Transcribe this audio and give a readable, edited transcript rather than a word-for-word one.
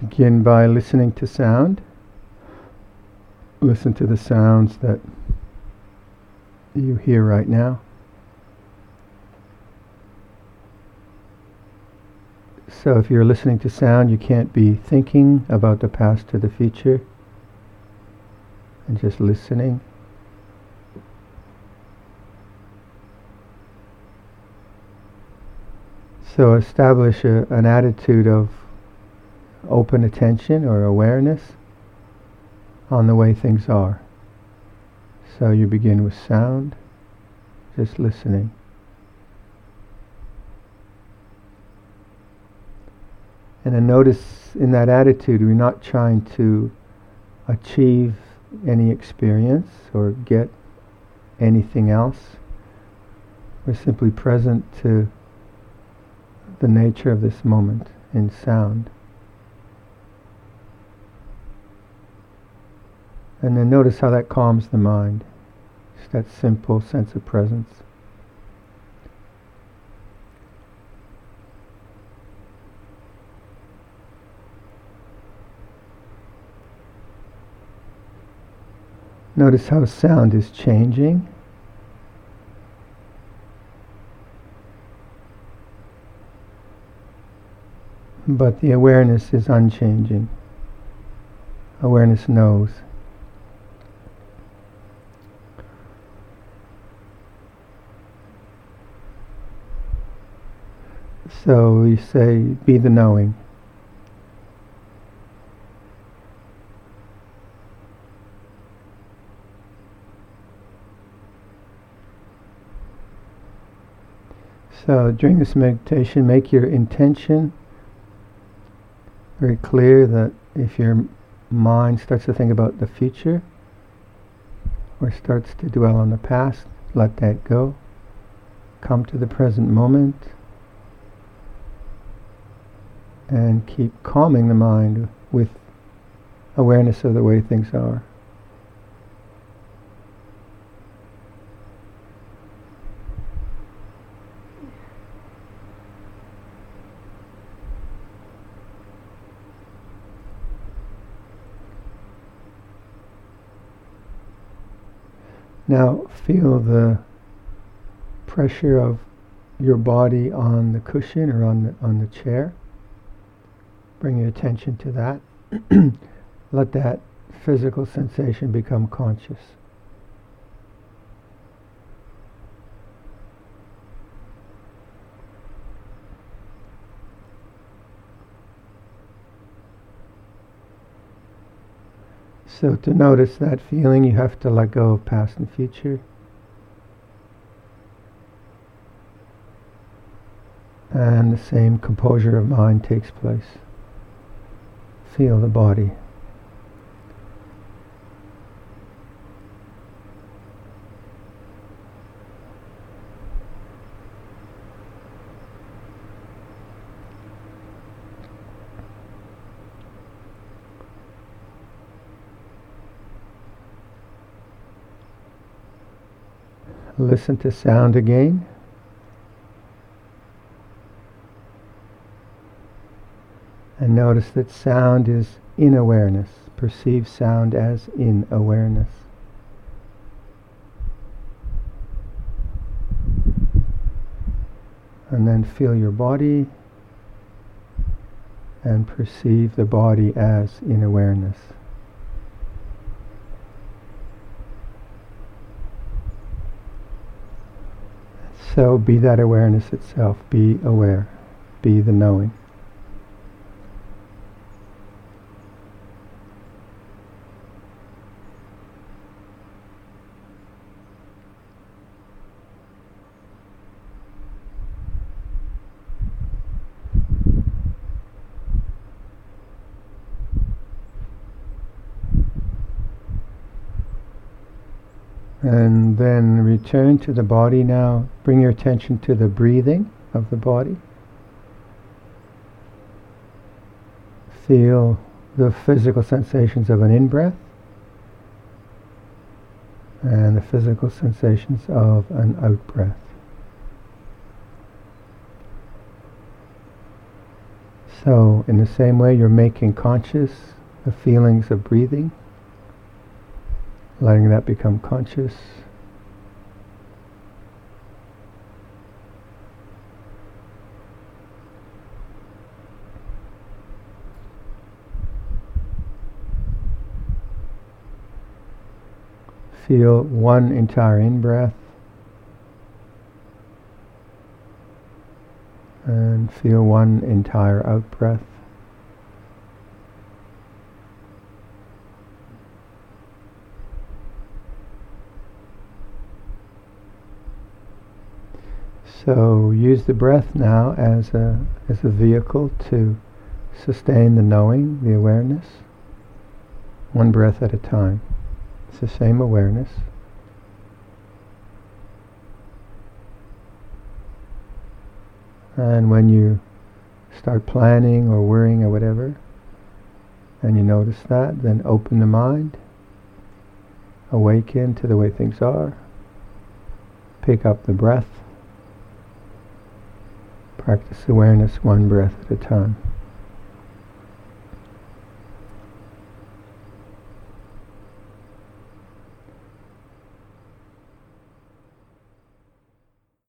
Begin by listening to sound. Listen to the sounds that you hear right now. So if you're listening to sound, you can't be thinking about the past or the future, and just listening. So establish an attitude of open attention or awareness on the way things are. So you begin with sound, just listening. And then notice in that attitude, we're not trying to achieve any experience or get anything else. We're simply present to the nature of this moment in sound. And then notice how that calms the mind, just that simple sense of presence. Notice how sound is changing. But the awareness is unchanging. Awareness knows. So we say, be the knowing. So during this meditation, make your intention very clear that if your mind starts to think about the future or starts to dwell on the past, let that go. Come to the present moment and keep calming the mind with awareness of the way things are. Now feel the pressure of your body on the cushion or on the chair. Bring your attention to that. Let that physical sensation become conscious. So to notice that feeling, you have to let go of past and future. And the same composure of mind takes place. Feel the body. Listen to sound again. And notice that sound is in awareness. Perceive sound as in awareness. And then feel your body and perceive the body as in awareness. So be that awareness itself. Be aware. Be the knowing. And then return to the body now. Bring your attention to the breathing of the body. Feel the physical sensations of an in-breath and the physical sensations of an out-breath. So in the same way, you're making conscious the feelings of breathing, letting that become conscious. Feel one entire in-breath and feel one entire out-breath. So use the breath now as a vehicle to sustain the knowing, the awareness, one breath at a time. It's the same awareness. And when you start planning or worrying or whatever, and you notice that, then open the mind, awaken to the way things are, pick up the breath, practice awareness one breath at a time.